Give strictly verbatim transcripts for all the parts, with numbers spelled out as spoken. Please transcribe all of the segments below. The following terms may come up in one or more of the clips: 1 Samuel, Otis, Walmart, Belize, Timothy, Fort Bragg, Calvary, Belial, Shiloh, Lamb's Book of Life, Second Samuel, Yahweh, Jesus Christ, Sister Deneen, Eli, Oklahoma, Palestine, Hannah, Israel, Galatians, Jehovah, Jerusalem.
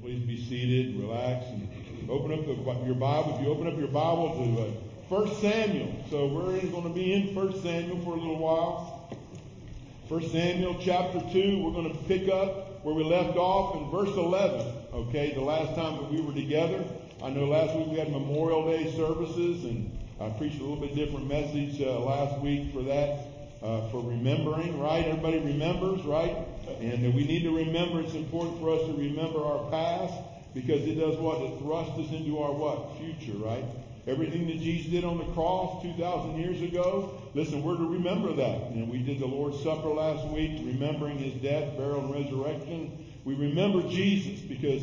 Please be seated, relax, and open up the, your Bible. If you open up your Bible to uh, First Samuel. So we're going to be in First Samuel for a little while. First Samuel chapter two, we're going to pick up where we left off in verse eleven. Okay, the last time that we were together. I know last week we had Memorial Day services, and I preached a little bit different message uh, last week for that, uh, for remembering, right? Everybody remembers, right? And we need to remember. It's important for us to remember our past, because it does what? It thrusts us into our what? Future, right? Everything that Jesus did on the cross two thousand years ago, listen, we're to remember that. And we did the Lord's Supper last week, remembering his death, burial, and resurrection. We remember Jesus because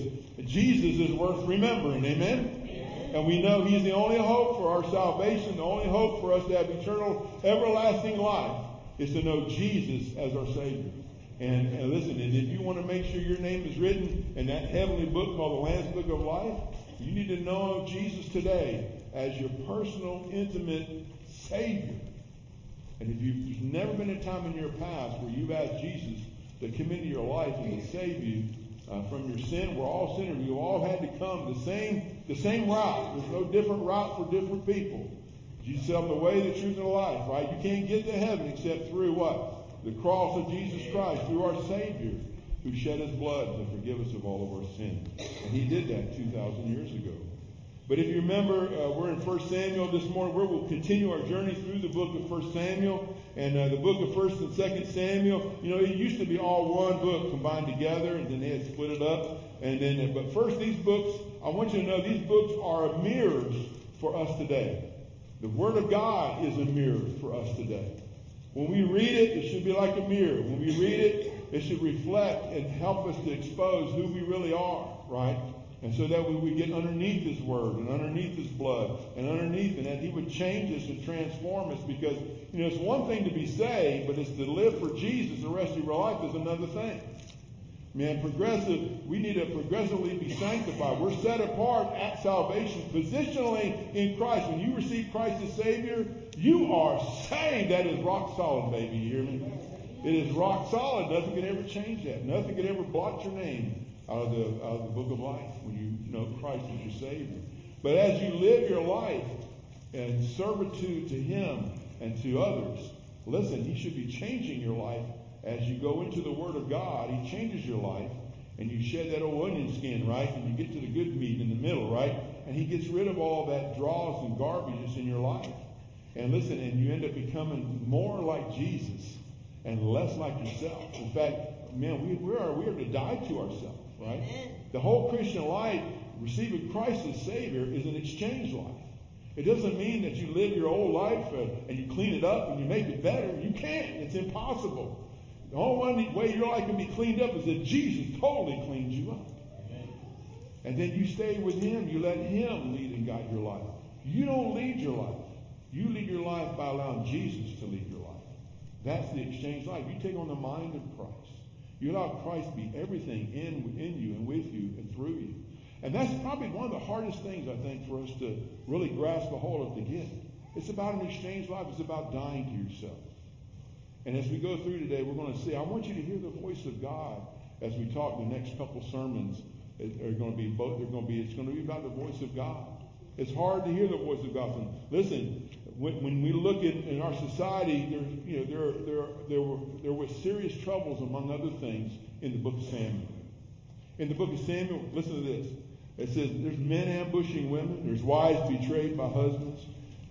Jesus is worth remembering. Amen? And we know he's the only hope for our salvation, the only hope for us to have eternal, everlasting life is to know Jesus as our Savior. And, and listen, and if you want to make sure your name is written in that heavenly book called the Lamb's Book of Life, you need to know Jesus today as your personal, intimate Savior. And if you've there's never been a time in your past where you've asked Jesus to come into your life and to save you uh, from your sin, we're all sinners. We've all had to come the same, the same route. There's no different route for different people. Jesus said, I'm the way, the truth, and the life, right? You can't get to heaven except through what? The cross of Jesus Christ, through our Savior, who shed his blood to forgive us of all of our sin. And he did that two thousand years ago. But if you remember, uh, we're in First Samuel this morning. We will continue our journey through the book of First Samuel and uh, the book of First and Second Samuel. You know, it used to be all one book combined together, and then they had split it up. And then, uh, but first, these books, I want you to know these books are mirrors for us today. The Word of God is a mirror for us today. When we read it, it should be like a mirror. When we read it, it should reflect and help us to expose who we really are, right? And so that we would get underneath his word and underneath his blood and underneath, and that he would change us and transform us, because, you know, it's one thing to be saved, but it's to live for Jesus the rest of your life is another thing. Man, progressive, we need to progressively be sanctified. We're set apart at salvation, positionally in Christ. When you receive Christ as Savior, you are saved. That is rock solid, baby. You hear me? It is rock solid. Nothing can ever change that. Nothing can ever blot your name out of the, out of the book of life when you know Christ is your Savior. But as you live your life in servitude to him and to others, listen, he should be changing your life. As you go into the Word of God, he changes your life, and you shed that old onion skin, right? And you get to the good meat in the middle, right? And he gets rid of all that draws and garbage that's in your life. And listen, and you end up becoming more like Jesus and less like yourself. In fact, man, we, we, are, we are to die to ourselves, right? The whole Christian life, receiving Christ as Savior, is an exchange life. It doesn't mean that you live your old life and you clean it up and you make it better. You can't. It's impossible. The only way your life can be cleaned up is that Jesus totally cleans you up. Amen. And then you stay with him. You let him lead and guide your life. You don't lead your life. You lead your life by allowing Jesus to lead your life. That's the exchange life. You take on the mind of Christ. You allow Christ to be everything in, in you and with you and through you. And that's probably one of the hardest things, I think, for us to really grasp a hold of to get. It's about an exchange life. It's about dying to yourself. And as we go through today, we're going to see, I want you to hear the voice of God as we talk. The next couple sermons are going to be both. They're going to be, it's going to be about the voice of God. It's hard to hear the voice of God. And listen, when, when we look at in our society, there, you know, there, there, there were, there were serious troubles among other things in the book of Samuel. In the book of Samuel, listen to this. It says, there's men ambushing women. There's wives betrayed by husbands.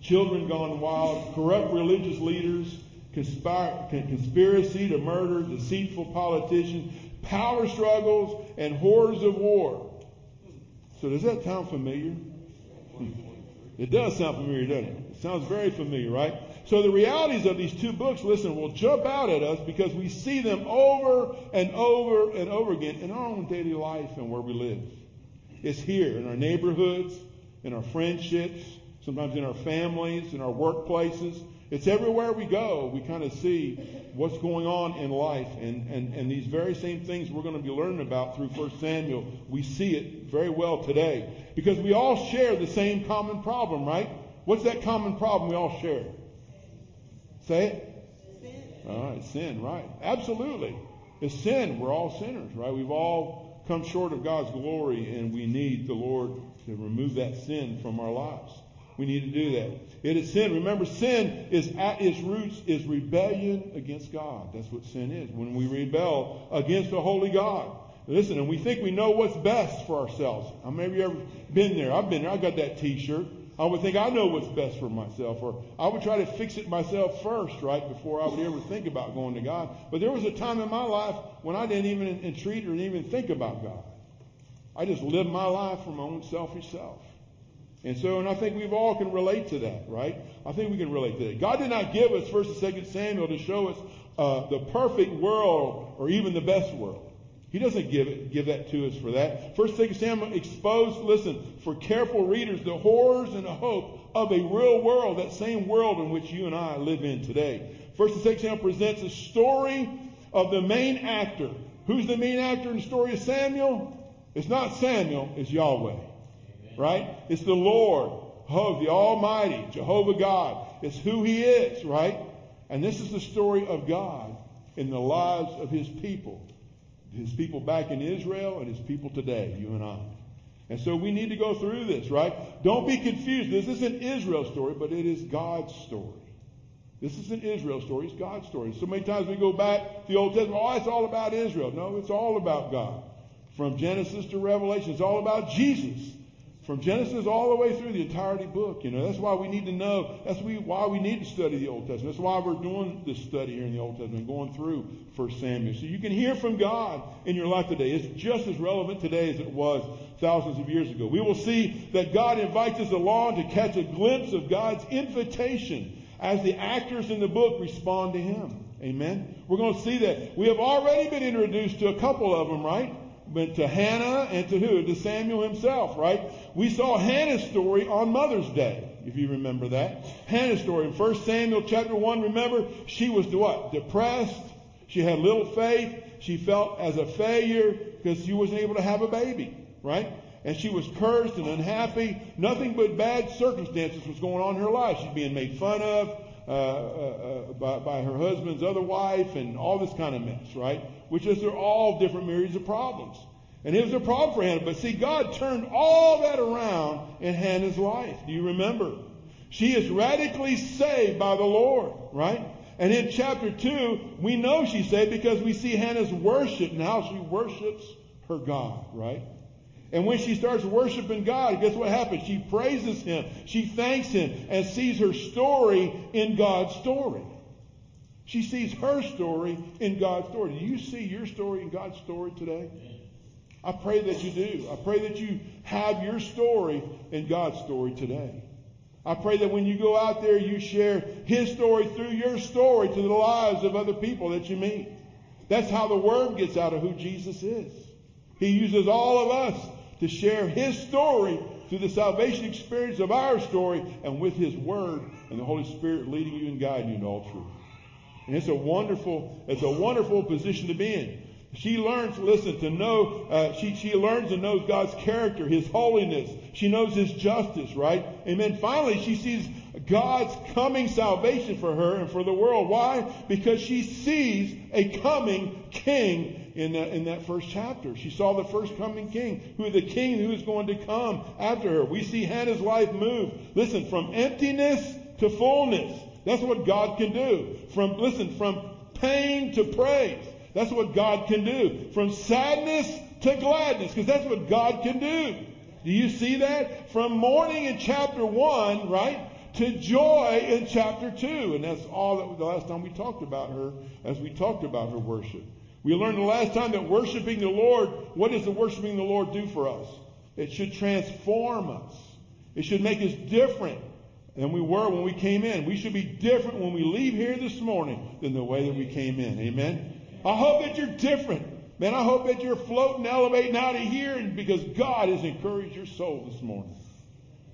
Children gone wild. Corrupt religious leaders. Conspire, conspiracy to murder, deceitful politicians, power struggles, and horrors of war. So does that sound familiar? It does sound familiar, doesn't it? It sounds very familiar, right? So the realities of these two books, listen, will jump out at us because we see them over and over and over again in our own daily life and where we live. It's here in our neighborhoods, in our friendships, sometimes in our families, in our workplaces. It's everywhere we go, we kind of see what's going on in life. And, and, and these very same things we're going to be learning about through First Samuel, we see it very well today. Because we all share the same common problem, right? What's that common problem we all share? Say it. Sin. All right, sin, right. Absolutely. It's sin. We're all sinners, right? We've all come short of God's glory, and we need the Lord to remove that sin from our lives. We need to do that. It is sin. Remember, sin is at its roots is rebellion against God. That's what sin is. When we rebel against a holy God. Listen, and we think we know what's best for ourselves. I mean, have you ever been there? I've been there. I got that T-shirt. I would think I know what's best for myself, or I would try to fix it myself first, right, before I would ever think about going to God. But there was a time in my life when I didn't even entreat or even think about God. I just lived my life for my own selfish self. And so, and I think we've all can relate to that, right? I think we can relate to that. God did not give us First and Second Samuel to show us uh, the perfect world or even the best world. He doesn't give it, give that to us for that. First and Second Samuel exposed, listen, for careful readers, the horrors and the hope of a real world, that same world in which you and I live in today. First and Second Samuel presents a story of the main actor. Who's the main actor in the story of Samuel? It's not Samuel, it's Yahweh. Amen. Right? It's the Lord, oh, the Almighty, Jehovah God. It's who He is, right? And this is the story of God in the lives of His people. His people back in Israel and His people today, you and I. And so we need to go through this, right? Don't be confused. This isn't Israel's story, but it is God's story. This isn't Israel's story. It's God's story. So many times we go back to the Old Testament. Oh, it's all about Israel. No, it's all about God. From Genesis to Revelation, it's all about Jesus. From Genesis all the way through the entirety book. You know, that's why we need to know. That's why we need to study the Old Testament. That's why we're doing this study here in the Old Testament, going through First Samuel. So you can hear from God in your life today. It's just as relevant today as it was thousands of years ago. We will see that God invites us along to catch a glimpse of God's invitation as the actors in the book respond to Him. Amen? We're going to see that. We have already been introduced to a couple of them, right? But to Hannah and to who? To Samuel himself, right? We saw Hannah's story on Mother's Day, if you remember that. Hannah's story in First Samuel chapter one, remember, she was what? Depressed. She had little faith. She felt as a failure because she wasn't able to have a baby, right? And she was cursed and unhappy. Nothing but bad circumstances was going on in her life. She's being made fun of uh, uh, uh, by, by her husband's other wife and all this kind of mess, right? Which is, they're all different myriads of problems. And it was a problem for Hannah. But see, God turned all that around in Hannah's life. Do you remember? She is radically saved by the Lord, right? And in chapter two, we know she's saved because we see Hannah's worship and how she worships her God, right? And when she starts worshiping God, guess what happens? She praises Him. She thanks Him and sees her story in God's story. She sees her story in God's story. Do you see your story in God's story today? I pray that you do. I pray that you have your story in God's story today. I pray that when you go out there, you share His story through your story to the lives of other people that you meet. That's how the Word gets out of who Jesus is. He uses all of us to share His story through the salvation experience of our story and with His Word and the Holy Spirit leading you and guiding you in all truth. And it's a wonderful, it's a wonderful position to be in. She learns, listen, to know, uh, she, she learns and knows God's character, His holiness. She knows His justice, right? Amen. Finally, she sees God's coming salvation for her and for the world. Why? Because she sees a coming king in, the, in that first chapter. She saw the first coming king, who the king who is going to come after her. We see Hannah's life move. Listen, from emptiness to fullness. That's what God can do. From, listen, from pain to praise. That's what God can do. From sadness to gladness, because that's what God can do. Do you see that? From mourning in chapter one, right, to joy in chapter two. And that's all that the last time we talked about her, as we talked about her worship. We learned the last time that worshiping the Lord, what does the worshiping the Lord do for us? It should transform us. It should make us different than we were when we came in. We should be different when we leave here this morning than the way that we came in. Amen? I hope that you're different. Man, I hope that you're floating, elevating out of here because God has encouraged your soul this morning.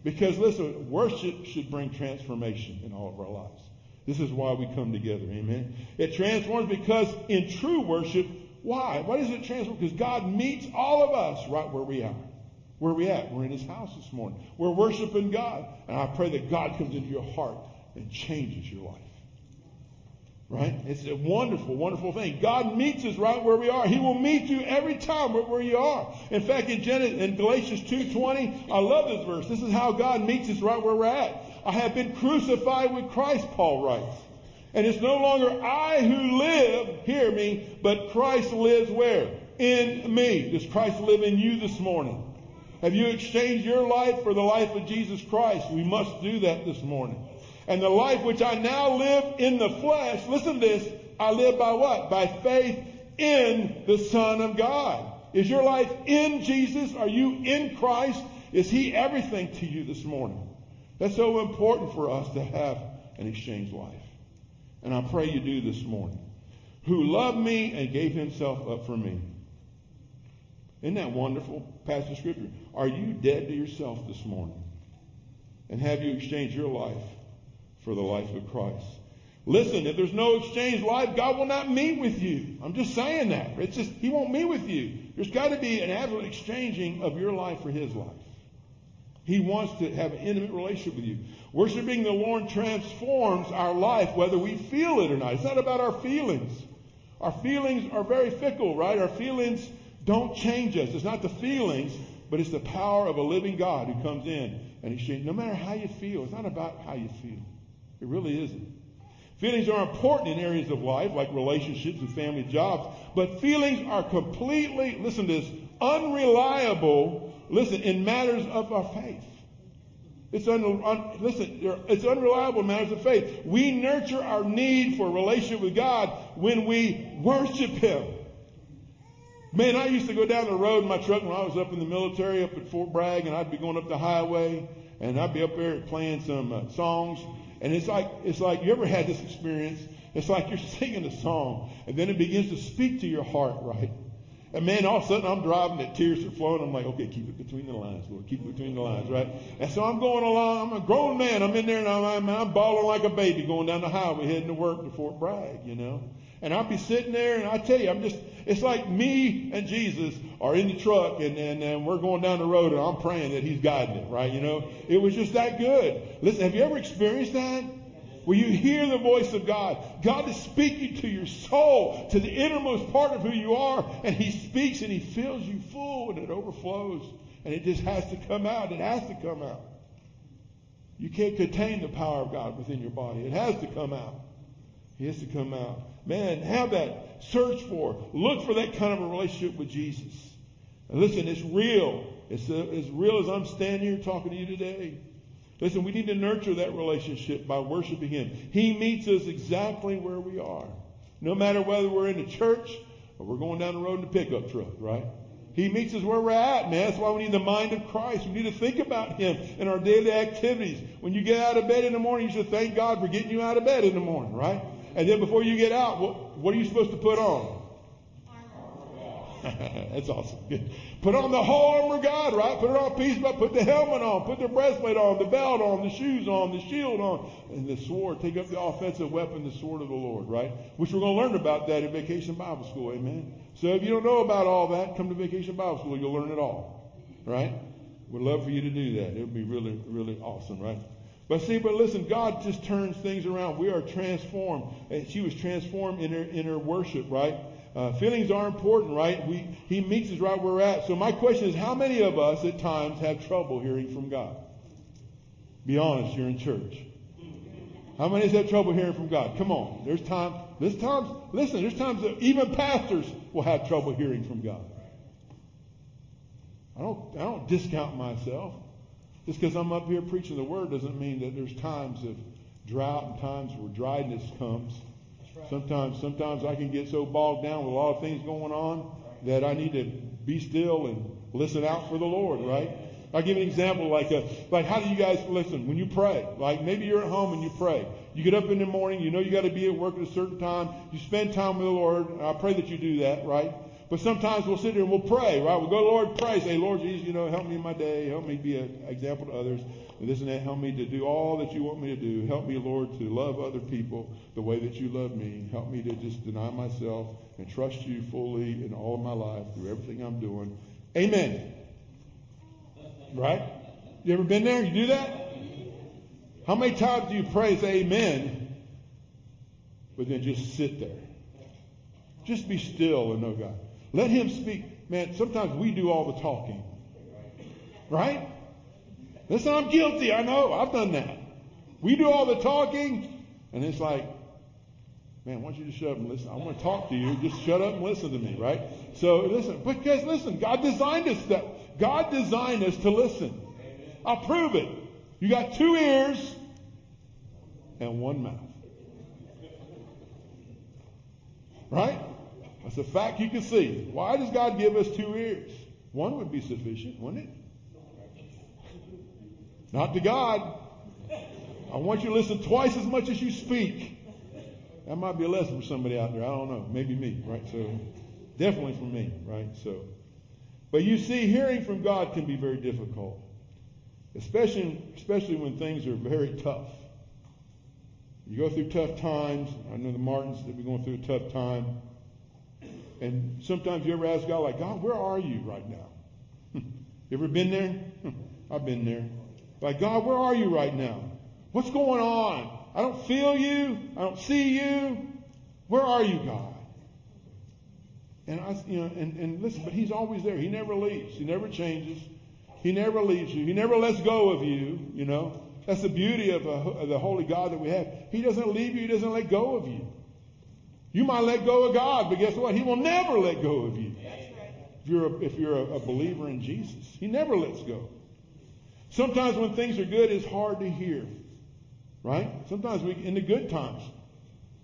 Because, listen, worship should bring transformation in all of our lives. This is why we come together. Amen? It transforms because in true worship, why? Why does it transform? Because God meets all of us right where we are. Where are we at? We're in His house this morning. We're worshiping God. And I pray that God comes into your heart and changes your life. Right? It's a wonderful, wonderful thing. God meets us right where we are. He will meet you every time right where you are. In fact, in, Genesis, in Galatians two twenty, I love this verse. This is how God meets us right where we're at. I have been crucified with Christ, Paul writes. And it's no longer I who live, hear me, but Christ lives where? In me. Does Christ live in you this morning? Have you exchanged your life for the life of Jesus Christ? We must do that this morning. And the life which I now live in the flesh, listen to this, I live by what? By faith in the Son of God. Is your life in Jesus? Are you in Christ? Is He everything to you this morning? That's so important for us to have an exchange life. And I pray you do this morning. Who loved me and gave Himself up for me. Isn't that wonderful passage of Scripture? Are you dead to yourself this morning? And have you exchanged your life for the life of Christ? Listen, if there's no exchange life, God will not meet with you. I'm just saying that. It's just, He won't meet with you. There's got to be an absolute exchanging of your life for His life. He wants to have an intimate relationship with you. Worshiping the Lord transforms our life, whether we feel it or not. It's not about our feelings. Our feelings are very fickle, right? Our feelings don't change us. It's not the feelings, but it's the power of a living God who comes in and exchanges. No matter how you feel, it's not about how you feel. It really isn't. Feelings are important in areas of life, like relationships and family, jobs. But feelings are completely, listen to this, unreliable, listen, in matters of our faith. It's un, un, listen, it's unreliable in matters of faith. We nurture our need for a relationship with God when we worship Him. Man, I used to go down the road in my truck when I was up in the military, up at Fort Bragg, and I'd be going up the highway, and I'd be up there playing some uh, songs. And it's like, it's like, you ever had this experience? It's like you're singing a song, and then it begins to speak to your heart, right? And man, all of a sudden I'm driving, and tears are flowing. I'm like, okay, keep it between the lines, Lord. Keep it between the lines, right? And so I'm going along. I'm a grown man. I'm in there, and I'm, I'm bawling like a baby going down the highway heading to work to Fort Bragg, you know? And I'll be sitting there, and I tell you, I'm just, it's like me and Jesus are in the truck, and, and, and we're going down the road, and I'm praying that He's guiding it, right? You know, it was just that good. Listen, have you ever experienced that? Where you hear the voice of God. God is speaking to your soul, to the innermost part of who you are, and He speaks, and He fills you full, and it overflows, and it just has to come out. It has to come out. You can't contain the power of God within your body. It has to come out. It has to come out. Man, have that. Search for. Look for that kind of a relationship with Jesus. And listen, it's real. It's uh, as real as I'm standing here talking to you today. Listen, we need to nurture that relationship by worshiping Him. He meets us exactly where we are. No matter whether we're in the church or we're going down the road in the pickup truck, right? He meets us where we're at, man. That's why we need the mind of Christ. We need to think about Him in our daily activities. When you get out of bed in the morning, you should thank God for getting you out of bed in the morning, right? And then before you get out, what, what are you supposed to put on? That's awesome. Put on the whole armor of God, right? Put it on piece by, put the helmet on, put the breastplate on, the belt on, the shoes on, the shield on, and the sword. Take up the offensive weapon, the sword of the Lord, right? Which we're going to learn about that at Vacation Bible School, amen? So if you don't know about all that, come to Vacation Bible School. You'll learn it all, right? We'd love for you to do that. It would be really, really awesome, right? But see, but listen, God just turns things around. We are transformed. And she was transformed in her, in her worship, right? Uh, feelings are important, right? We, he meets us right where we're at. So my question is, how many of us at times have trouble hearing from God? Be honest, you're in church. How many of us have trouble hearing from God? Come on. There's times, there's times, listen, there's times that even pastors will have trouble hearing from God. I don't, I don't discount myself. Just because I'm up here preaching the word doesn't mean that there's times of drought and times where dryness comes. Right. Sometimes, sometimes I can get so bogged down with a lot of things going on that I need to be still and listen out for the Lord, right? I'll give you an example, like a, like how do you guys listen when you pray? Like maybe you're at home and you pray. You get up in the morning, you know you got to be at work at a certain time. You spend time with the Lord. And I pray that you do that, right? But sometimes we'll sit here and we'll pray, right? We'll go, Lord, pray. Say, Lord Jesus, you know, help me in my day. Help me be an example to others. And this and that. Help me to do all that you want me to do. Help me, Lord, to love other people the way that you love me. Help me to just deny myself and trust you fully in all of my life through everything I'm doing. Amen. Right? You ever been there? You do that? How many times do you pray and say amen? but then just sit there. Just be still and know God. Let him speak. Man, sometimes we do all the talking. Right? Listen, I'm guilty. I know. I've done that. We do all the talking. And it's like, man, why don't you just shut up and listen? I want to talk to you. Just shut up and listen to me. Right? So listen. Because listen, God designed us that. God designed us to listen. I'll prove it. You got two ears and one mouth. Right? That's a fact you can see. Why does God give us two ears? One would be sufficient, wouldn't it? Not to God. I want you to listen twice as much as you speak. That might be a lesson for somebody out there. I don't know. Maybe me, right? So definitely for me, right? So, but you see, hearing from God can be very difficult. Especially, especially when things are very tough. You go through tough times. I know the Martins that we're going through a tough time. And sometimes you ever ask God, like, God, where are you right now? You ever been there? I've been there. Like, God, where are you right now? What's going on? I don't feel you. I don't see you. Where are you, God? And I, you know, and, and listen, but he's always there. He never leaves. He never changes. He never leaves you. He never lets go of you, you know. That's the beauty of, a, of the holy God that we have. He doesn't leave you. He doesn't let go of you. You might let go of God, but guess what? He will never let go of you. That's right. If you're a, if you're a, a believer in Jesus, he never lets go. Sometimes when things are good, it's hard to hear, right? Sometimes we, in the good times,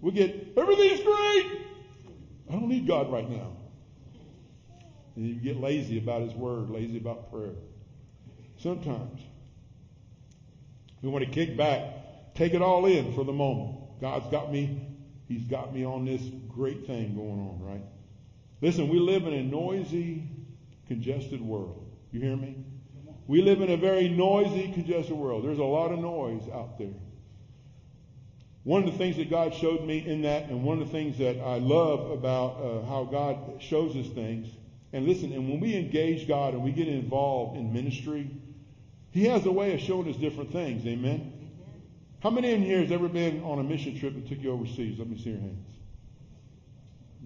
we get, everything's great. I don't need God right now. And you get lazy about his word, lazy about prayer. Sometimes we want to kick back, take it all in for the moment. God's got me. He's got me on this great thing going on, right? Listen, we live in a noisy, congested world. You hear me? We live in a very noisy, congested world. There's a lot of noise out there. One of the things that God showed me in that, and one of the things that I love about uh, how God shows us things, and listen, and when we engage God and we get involved in ministry, he has a way of showing us different things. Amen? How many in here has ever been on a mission trip that took you overseas? Let me see your hands.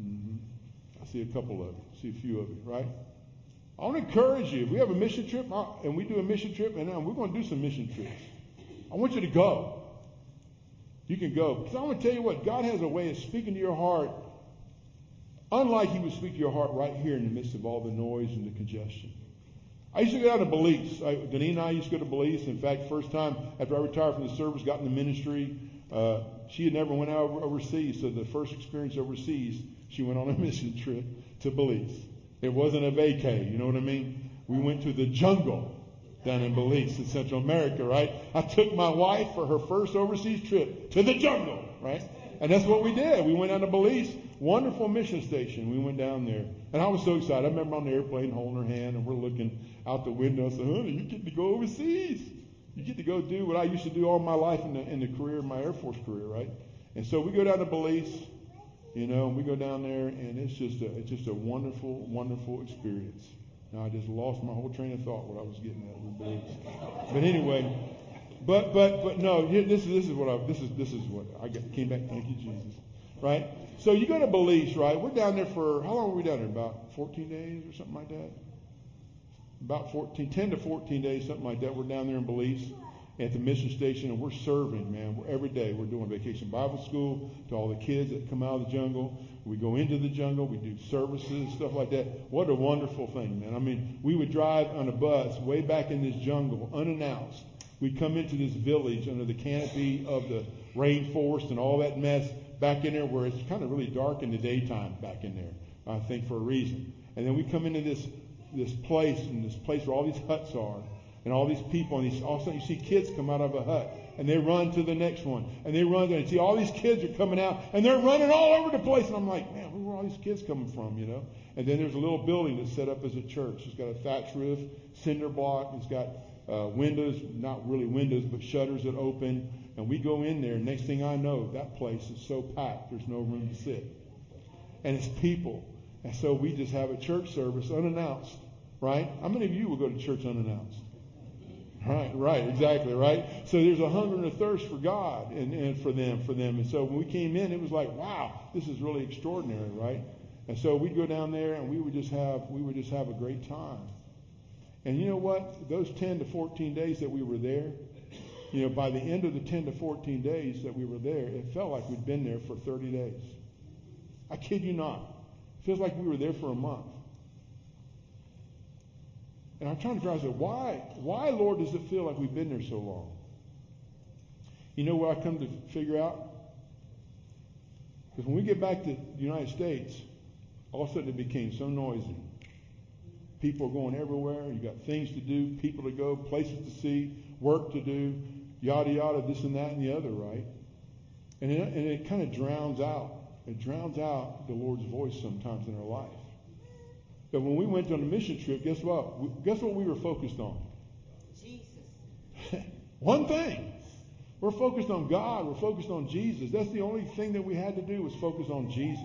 Mm-hmm. I see a couple of you. I see a few of you, right? I want to encourage you. If we have a mission trip, and we do a mission trip, and we're going to do some mission trips, I want you to go. You can go. Because I want to tell you what, God has a way of speaking to your heart, unlike he would speak to your heart right here in the midst of all the noise and the congestion. I used to go down to Belize. I, Deneen and I used to go to Belize. In fact, first time after I retired from the service, got in the ministry, uh, she had never went out overseas. So the first experience overseas, she went on a mission trip to Belize. It wasn't a vacay, you know what I mean? We went to the jungle down in Belize in Central America, right? I took my wife for her first overseas trip to the jungle, right? And that's what we did. We went down to Belize. Wonderful mission station. We went down there. And I was so excited. I remember on the airplane holding her hand, and we're looking out the window. I said, honey, you get to go overseas. You get to go do what I used to do all my life in the, in the career, my Air Force career, right? And so we go down to Belize, you know, and we go down there, and it's just a, it's just a wonderful, wonderful experience. Now, I just lost my whole train of thought what I was getting at with Belize. But anyway, but, but, but no, this is, this is what I, this is, this is what I got, came back. Thank you, Jesus. Right? So you go to Belize, right? We're down there for, how long were we down there? About fourteen days or something like that? About fourteen, ten to fourteen days, something like that. We're down there in Belize at the mission station, and we're serving, man. We're, every day we're doing vacation Bible school to all the kids that come out of the jungle. We go into the jungle. We do services, stuff like that. What a wonderful thing, man. I mean, we would drive on a bus way back in this jungle, unannounced. We'd come into this village under the canopy of the rainforest and all that mess. Back in there where it's kind of really dark in the daytime back in there, I think, for a reason. And then we come into this this place, and this place where all these huts are, and all these people, and these, all of a sudden you see kids come out of a hut, and they run to the next one, and they run there, and see all these kids are coming out, and they're running all over the place. And I'm like, man, where are all these kids coming from, you know? And then there's a little building that's set up as a church. It's got a thatch roof, cinder block. It's got uh, windows, not really windows, but shutters that open. And we go in there, and next thing I know, that place is so packed, there's no room to sit. And it's people. And so we just have a church service unannounced, right? How many of you will go to church unannounced? Right, right, exactly, right? So there's a hunger and a thirst for God and, and for them, for them. And so when we came in, it was like, wow, this is really extraordinary, right? And so we'd go down there and we would just have we would just have a great time. And you know what? Those ten to fourteen days that we were there, you know, by the end of the ten to fourteen days that we were there, it felt like we'd been there for thirty days. I kid you not. It feels like we were there for a month. And I'm trying to figure out, why, why, Lord, does it feel like we've been there so long? You know what I come to figure out? Because when we get back to the United States, all of a sudden it became so noisy. People are going everywhere. You got things to do, people to go, places to see, work to do, yada, yada, this and that and the other, right? And it, and it kind of drowns out. It drowns out the Lord's voice sometimes in our life. But when we went on a mission trip, guess what? We, guess what we were focused on? Jesus. One thing. We're focused on God. We're focused on Jesus. That's the only thing that we had to do was focus on Jesus.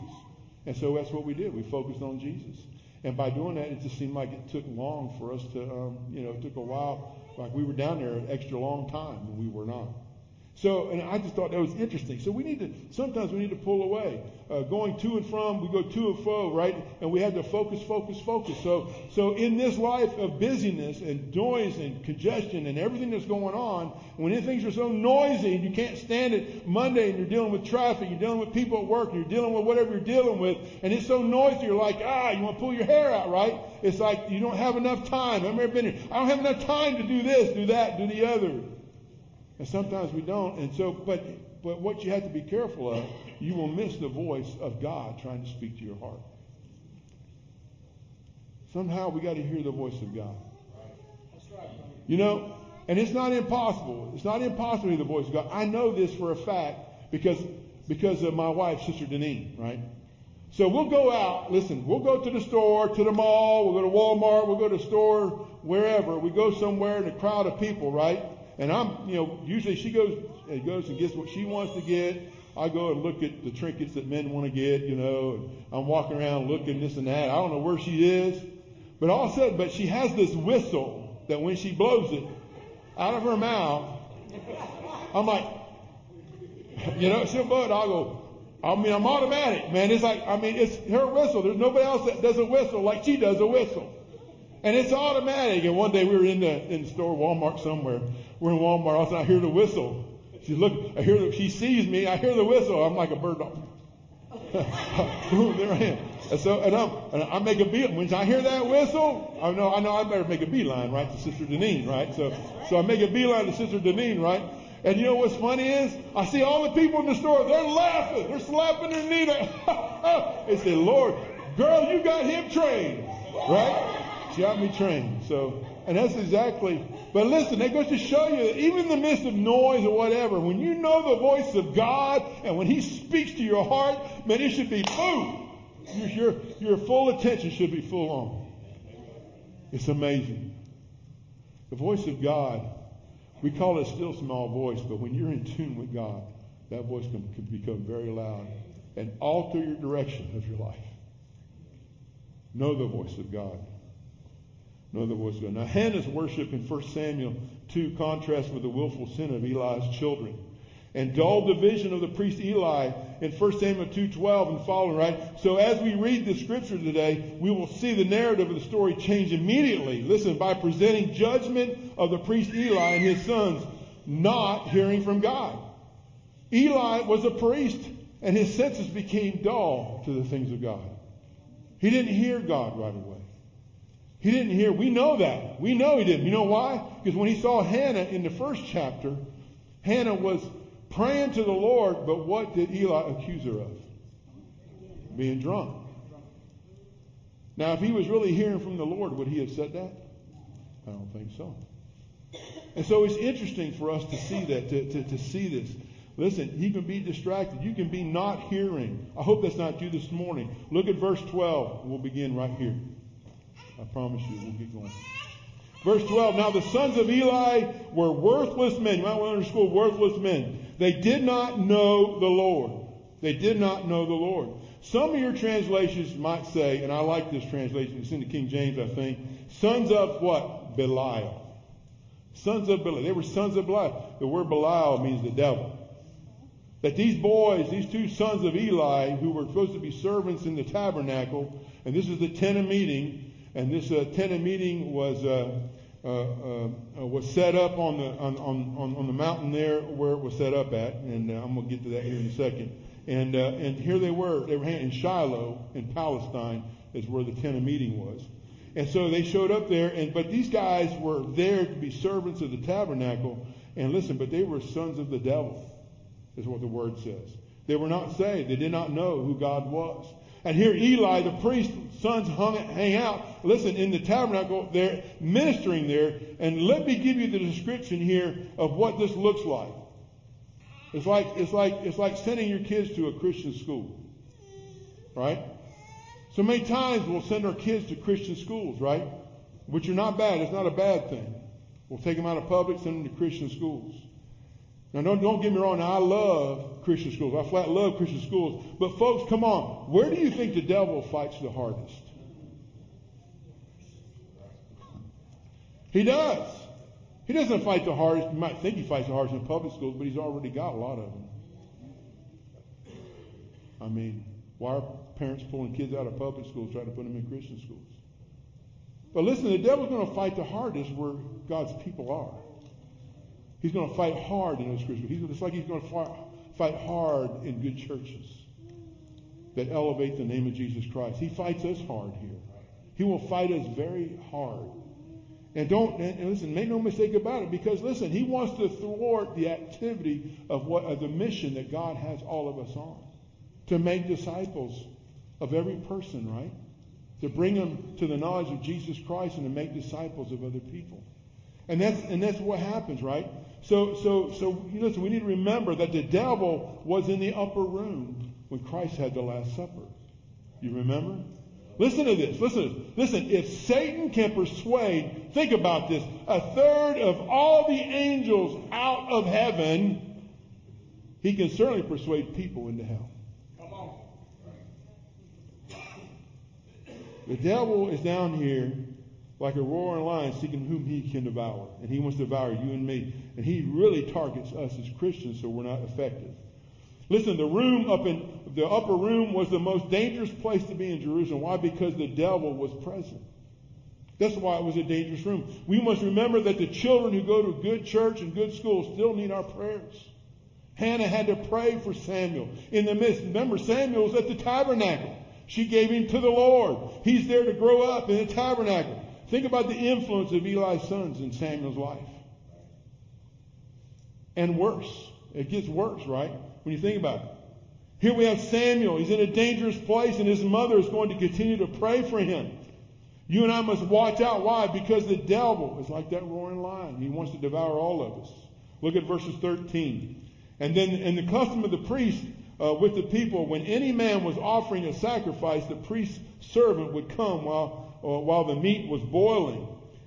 And so that's what we did. We focused on Jesus. And by doing that, it just seemed like it took long for us to, um, you know, it took a while. Like we were down there an extra long time when we were not. So, and I just thought that was interesting. So we need to, sometimes we need to pull away. Uh, going to and from, we go to and fro, right? And we had to focus, focus, focus. So, so in this life of busyness and noise and congestion and everything that's going on, when things are so noisy and you can't stand it Monday and you're dealing with traffic, you're dealing with people at work, and you're dealing with whatever you're dealing with, and it's so noisy, you're like, ah, you want to pull your hair out, right? It's like, you don't have enough time. I've never been here. I don't have enough time to do this, do that, do the other. And sometimes we don't. And so, but, but what you have to be careful of, you will miss the voice of God trying to speak to your heart. Somehow we got to hear the voice of God. You know, and it's not impossible. It's not impossible to hear the voice of God. I know this for a fact because, because of my wife, Sister Deneen, right? So we'll go out. Listen, we'll go to the store, to the mall. We'll go to Walmart. We'll go to the store, wherever. We go somewhere in a crowd of people, right? And I'm, you know, usually she goes and goes and gets what she wants to get. I go and look at the trinkets that men want to get, you know. And I'm walking around looking this and that. I don't know where she is, but all of a sudden, but she has this whistle that when she blows it out of her mouth, I'm like, you know, she'll blow it. I'll go. I mean, I'm automatic, man. It's like, I mean, it's her whistle. There's nobody else that does a whistle like she does a whistle, and it's automatic. And one day we were in the in the store, Walmart somewhere. We're in Walmart. Also, I hear the whistle. She look. I hear. The, she sees me. I hear the whistle. I'm like a bird dog. Boom! There I am. And so, and I'm. And I make a beeline. When I hear that whistle, I know. I know. I better make a beeline, right, to Sister Deneen, right? So, so I make a beeline to Sister Deneen, right? And you know what's funny is, I see all the people in the store. They're laughing. They're slapping their knee. They say, "Lord, girl, you got him trained, right? She got me trained." So, and that's exactly. But listen, that goes to show you that even in the midst of noise or whatever, when you know the voice of God and when He speaks to your heart, man, it should be boom. Your, your full attention should be full on. It's amazing. The voice of God, we call it still small voice, but when you're in tune with God, that voice can, can become very loud and alter your direction of your life. Know the voice of God. Know the voice of God. Now, Hannah's worship in First Samuel two contrasts with the willful sin of Eli's children. And dull division of the priest Eli in First Samuel two twelve and following, right? So as we read the scripture today, we will see the narrative of the story change immediately. Listen, by presenting judgment of the priest Eli and his sons not hearing from God. Eli was a priest, and his senses became dull to the things of God. He didn't hear God right away. He didn't hear. We know that. We know he didn't. You know why? Because when he saw Hannah in the first chapter, Hannah was praying to the Lord, but what did Eli accuse her of? Being drunk. Now, if he was really hearing from the Lord, would he have said that? I don't think so. And so it's interesting for us to see that, to, to, to see this. Listen, you can be distracted. You can be not hearing. I hope that's not you this morning. Look at verse twelve. We'll begin right here. I promise you, we'll get going. Verse twelve, now the sons of Eli were worthless men. You might want to underscore worthless men. They did not know the Lord. They did not know the Lord. Some of your translations might say, and I like this translation, it's in the King James, I think, sons of what? Belial. Sons of Belial. They were sons of Belial. The word Belial means the devil. That these boys, these two sons of Eli, who were supposed to be servants in the tabernacle, and this is the tent of meeting, and this uh, tent of meeting was uh, uh, uh, was set up on the on, on, on the mountain there where it was set up at, and uh, I'm going to get to that here in a second. And uh, and here they were, they were in Shiloh in Palestine, is where the tent of meeting was. And so they showed up there, and but these guys were there to be servants of the tabernacle. And listen, but they were sons of the devil, is what the word says. They were not saved. They did not know who God was. And here Eli, the priest, sons hung, hang out, listen, in the tabernacle. They're ministering there. And let me give you the description here of what this looks like. It's like, it's like, it's like sending your kids to a Christian school, right? So many times we'll send our kids to Christian schools, right? Which are not bad. It's not a bad thing. We'll take them out of public, send them to Christian schools. Now, don't, don't get me wrong. Now, I love Christian schools. I flat love Christian schools. But, folks, come on. Where do you think the devil fights the hardest? He does. He doesn't fight the hardest. You might think he fights the hardest in public schools, but he's already got a lot of them. I mean, why are parents pulling kids out of public schools, trying to put them in Christian schools? But listen, the devil's going to fight the hardest where God's people are. He's going to fight hard in those Christian schools. It's like he's going to fight hard in good churches that elevate the name of Jesus Christ. He fights us hard here. He will fight us very hard. And don't and listen, make no mistake about it, because listen, he wants to thwart the activity of what of the mission that God has all of us on. To make disciples of every person, right? To bring them to the knowledge of Jesus Christ and to make disciples of other people. And that's and that's what happens, right? So so so listen, we need to remember that the devil was in the upper room when Christ had the Last Supper. You remember? Listen to this. Listen to this. Listen, if Satan can persuade, think about this, a third of all the angels out of heaven, he can certainly persuade people into hell. The devil is down here like a roaring lion seeking whom he can devour. And he wants to devour you and me. And he really targets us as Christians so we're not effective. Listen, the room up in the upper room was the most dangerous place to be in Jerusalem. Why? Because the devil was present. That's why it was a dangerous room. We must remember that the children who go to good church and good school still need our prayers. Hannah had to pray for Samuel in the midst. Remember, Samuel's at the tabernacle. She gave him to the Lord. He's there to grow up in the tabernacle. Think about the influence of Eli's sons in Samuel's life. And worse. It gets worse, right? When you think about it. Here we have Samuel. He's in a dangerous place, and his mother is going to continue to pray for him. You and I must watch out. Why? Because the devil is like that roaring lion. He wants to devour all of us. Look at verses thirteen. And then, in the custom of the priest, Uh, with the people, when any man was offering a sacrifice, the priest's servant would come while uh, while the meat was boiling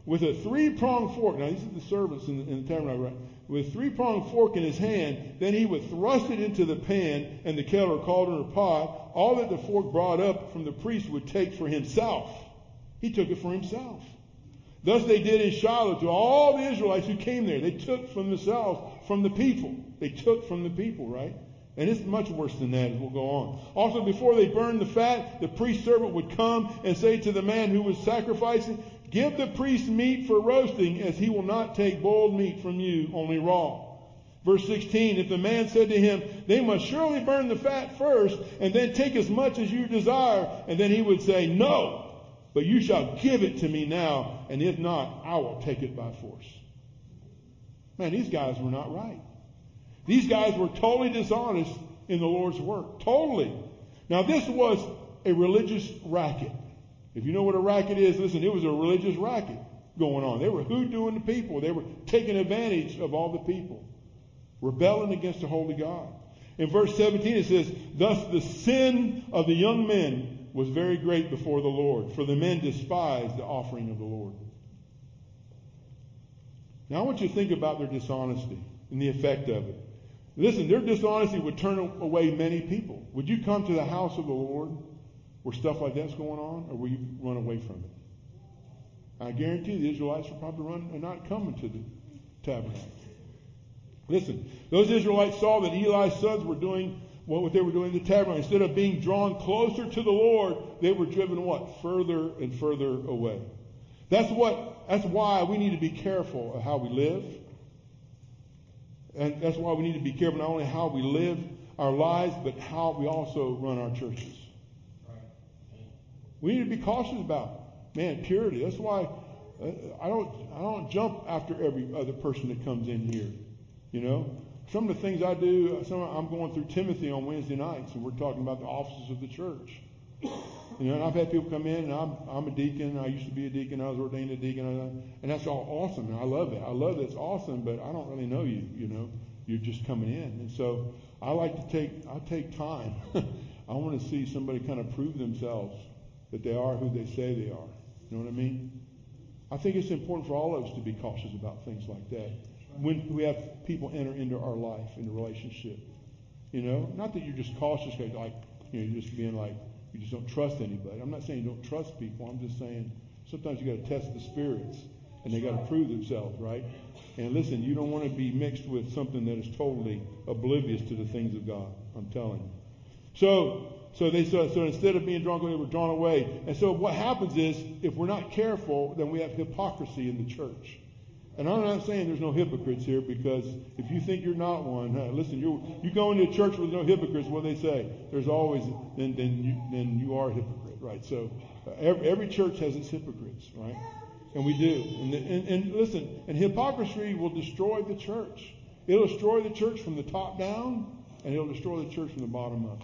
with a three-pronged fork. Now, these are the servants in the, in the tabernacle, right? With a three-pronged fork in his hand, then he would thrust it into the pan and the kettle or cauldron or pot. All that the fork brought up from the priest would take for himself. He took it for himself. Thus they did in Shiloh to all the Israelites who came there. They took from themselves, from the people. They took from the people, right? And it's much worse than that as we'll go on. Also, before they burned the fat, the priest servant would come and say to the man who was sacrificing, "Give the priest meat for roasting, as he will not take boiled meat from you, only raw." Verse sixteen, if the man said to him, "They must surely burn the fat first, and then take as much as you desire," and then he would say, "No, but you shall give it to me now, and if not, I will take it by force." Man, these guys were not right. These guys were totally dishonest in the Lord's work. Totally. Now, this was a religious racket. If you know what a racket is, listen, it was a religious racket going on. They were hoodooing the people. They were taking advantage of all the people, rebelling against the holy God. In verse seventeen, it says, "Thus the sin of the young men was very great before the Lord, for the men despised the offering of the Lord." Now, I want you to think about their dishonesty and the effect of it. Listen, their dishonesty would turn away many people. Would you come to the house of the Lord where stuff like that's going on, or will you run away from it? I guarantee the Israelites will probably run, are not coming to the tabernacle. Listen, those Israelites saw that Eli's sons were doing what they were doing in the tabernacle. Instead of being drawn closer to the Lord, they were driven what? Further and further away. That's what. That's why we need to be careful of how we live. And that's why we need to be careful not only how we live our lives, but how we also run our churches. We need to be cautious about, man, purity. That's why I don't I don't jump after every other person that comes in here. You know, some of the things I do, some of, I'm going through Timothy on Wednesday nights, and we're talking about the offices of the church. You know, and I've had people come in, and I'm I'm a deacon. I used to be a deacon. I was ordained a deacon, and that's all awesome. And I love it. I love that it's awesome, but I don't really know you. You know, you're just coming in, and so I like to take I take time. I want to see somebody kind of prove themselves, that they are who they say they are. You know what I mean? I think it's important for all of us to be cautious about things like that. When we have people enter into our life, into relationship, you know, not that you're just cautious, because like, you know, you're just being like, you just don't trust anybody. I'm not saying you don't trust people. I'm just saying sometimes you got to test the spirits, and they got to prove themselves, right? And listen, you don't want to be mixed with something that is totally oblivious to the things of God. I'm telling you. So. So they so, so instead of being drawn away, they were drawn away. And so what happens is, if we're not careful, then we have hypocrisy in the church. And I'm not saying there's no hypocrites here, because if you think you're not one, huh, listen, you you go into a church with no hypocrites, what do they say? There's always, then then you, then you are a hypocrite, right? So uh, every, every church has its hypocrites, right? And we do. And, the, and, and listen, and hypocrisy will destroy the church. It'll destroy the church from the top down, and it'll destroy the church from the bottom up.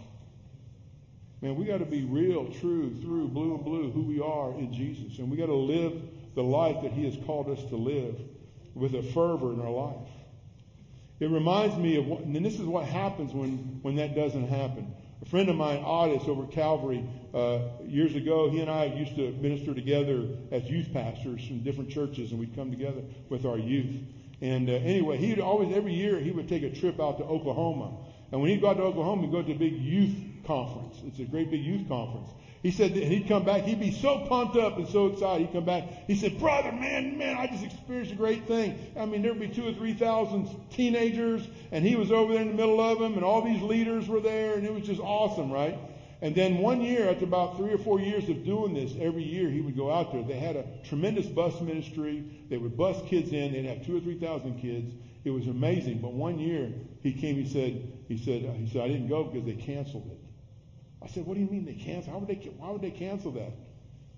Man, we got to be real, true, through, blue and blue, who we are in Jesus. And we got to live the life that He has called us to live with a fervor in our life. It reminds me of, what, and this is what happens when, when that doesn't happen. A friend of mine, Otis, over Calvary, uh, years ago, he and I used to minister together as youth pastors from different churches, and we'd come together with our youth. And uh, anyway, he'd always, every year, he would take a trip out to Oklahoma. And when he'd go out to Oklahoma, he'd go to a big youth conference. It's a great big youth conference. He said that he'd come back. He'd be so pumped up and so excited. He'd come back. He said, brother, man, man, I just experienced a great thing. I mean, there'd be two or three thousand teenagers, and he was over there in the middle of them, and all these leaders were there, and it was just awesome, right? And then one year, after about three or four years of doing this, every year he would go out there. They had a tremendous bus ministry. They would bus kids in. They'd have two or three thousand kids. It was amazing. But one year he came, he said, he said, he said, I didn't go because they canceled it. I said, what do you mean they canceled? How would they, why would they cancel that?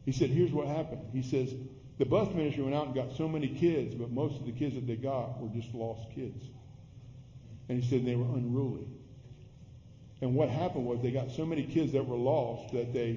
He said, here's what happened. He says, the bus ministry went out and got so many kids, but most of the kids that they got were just lost kids. And he said they were unruly. And what happened was they got so many kids that were lost that they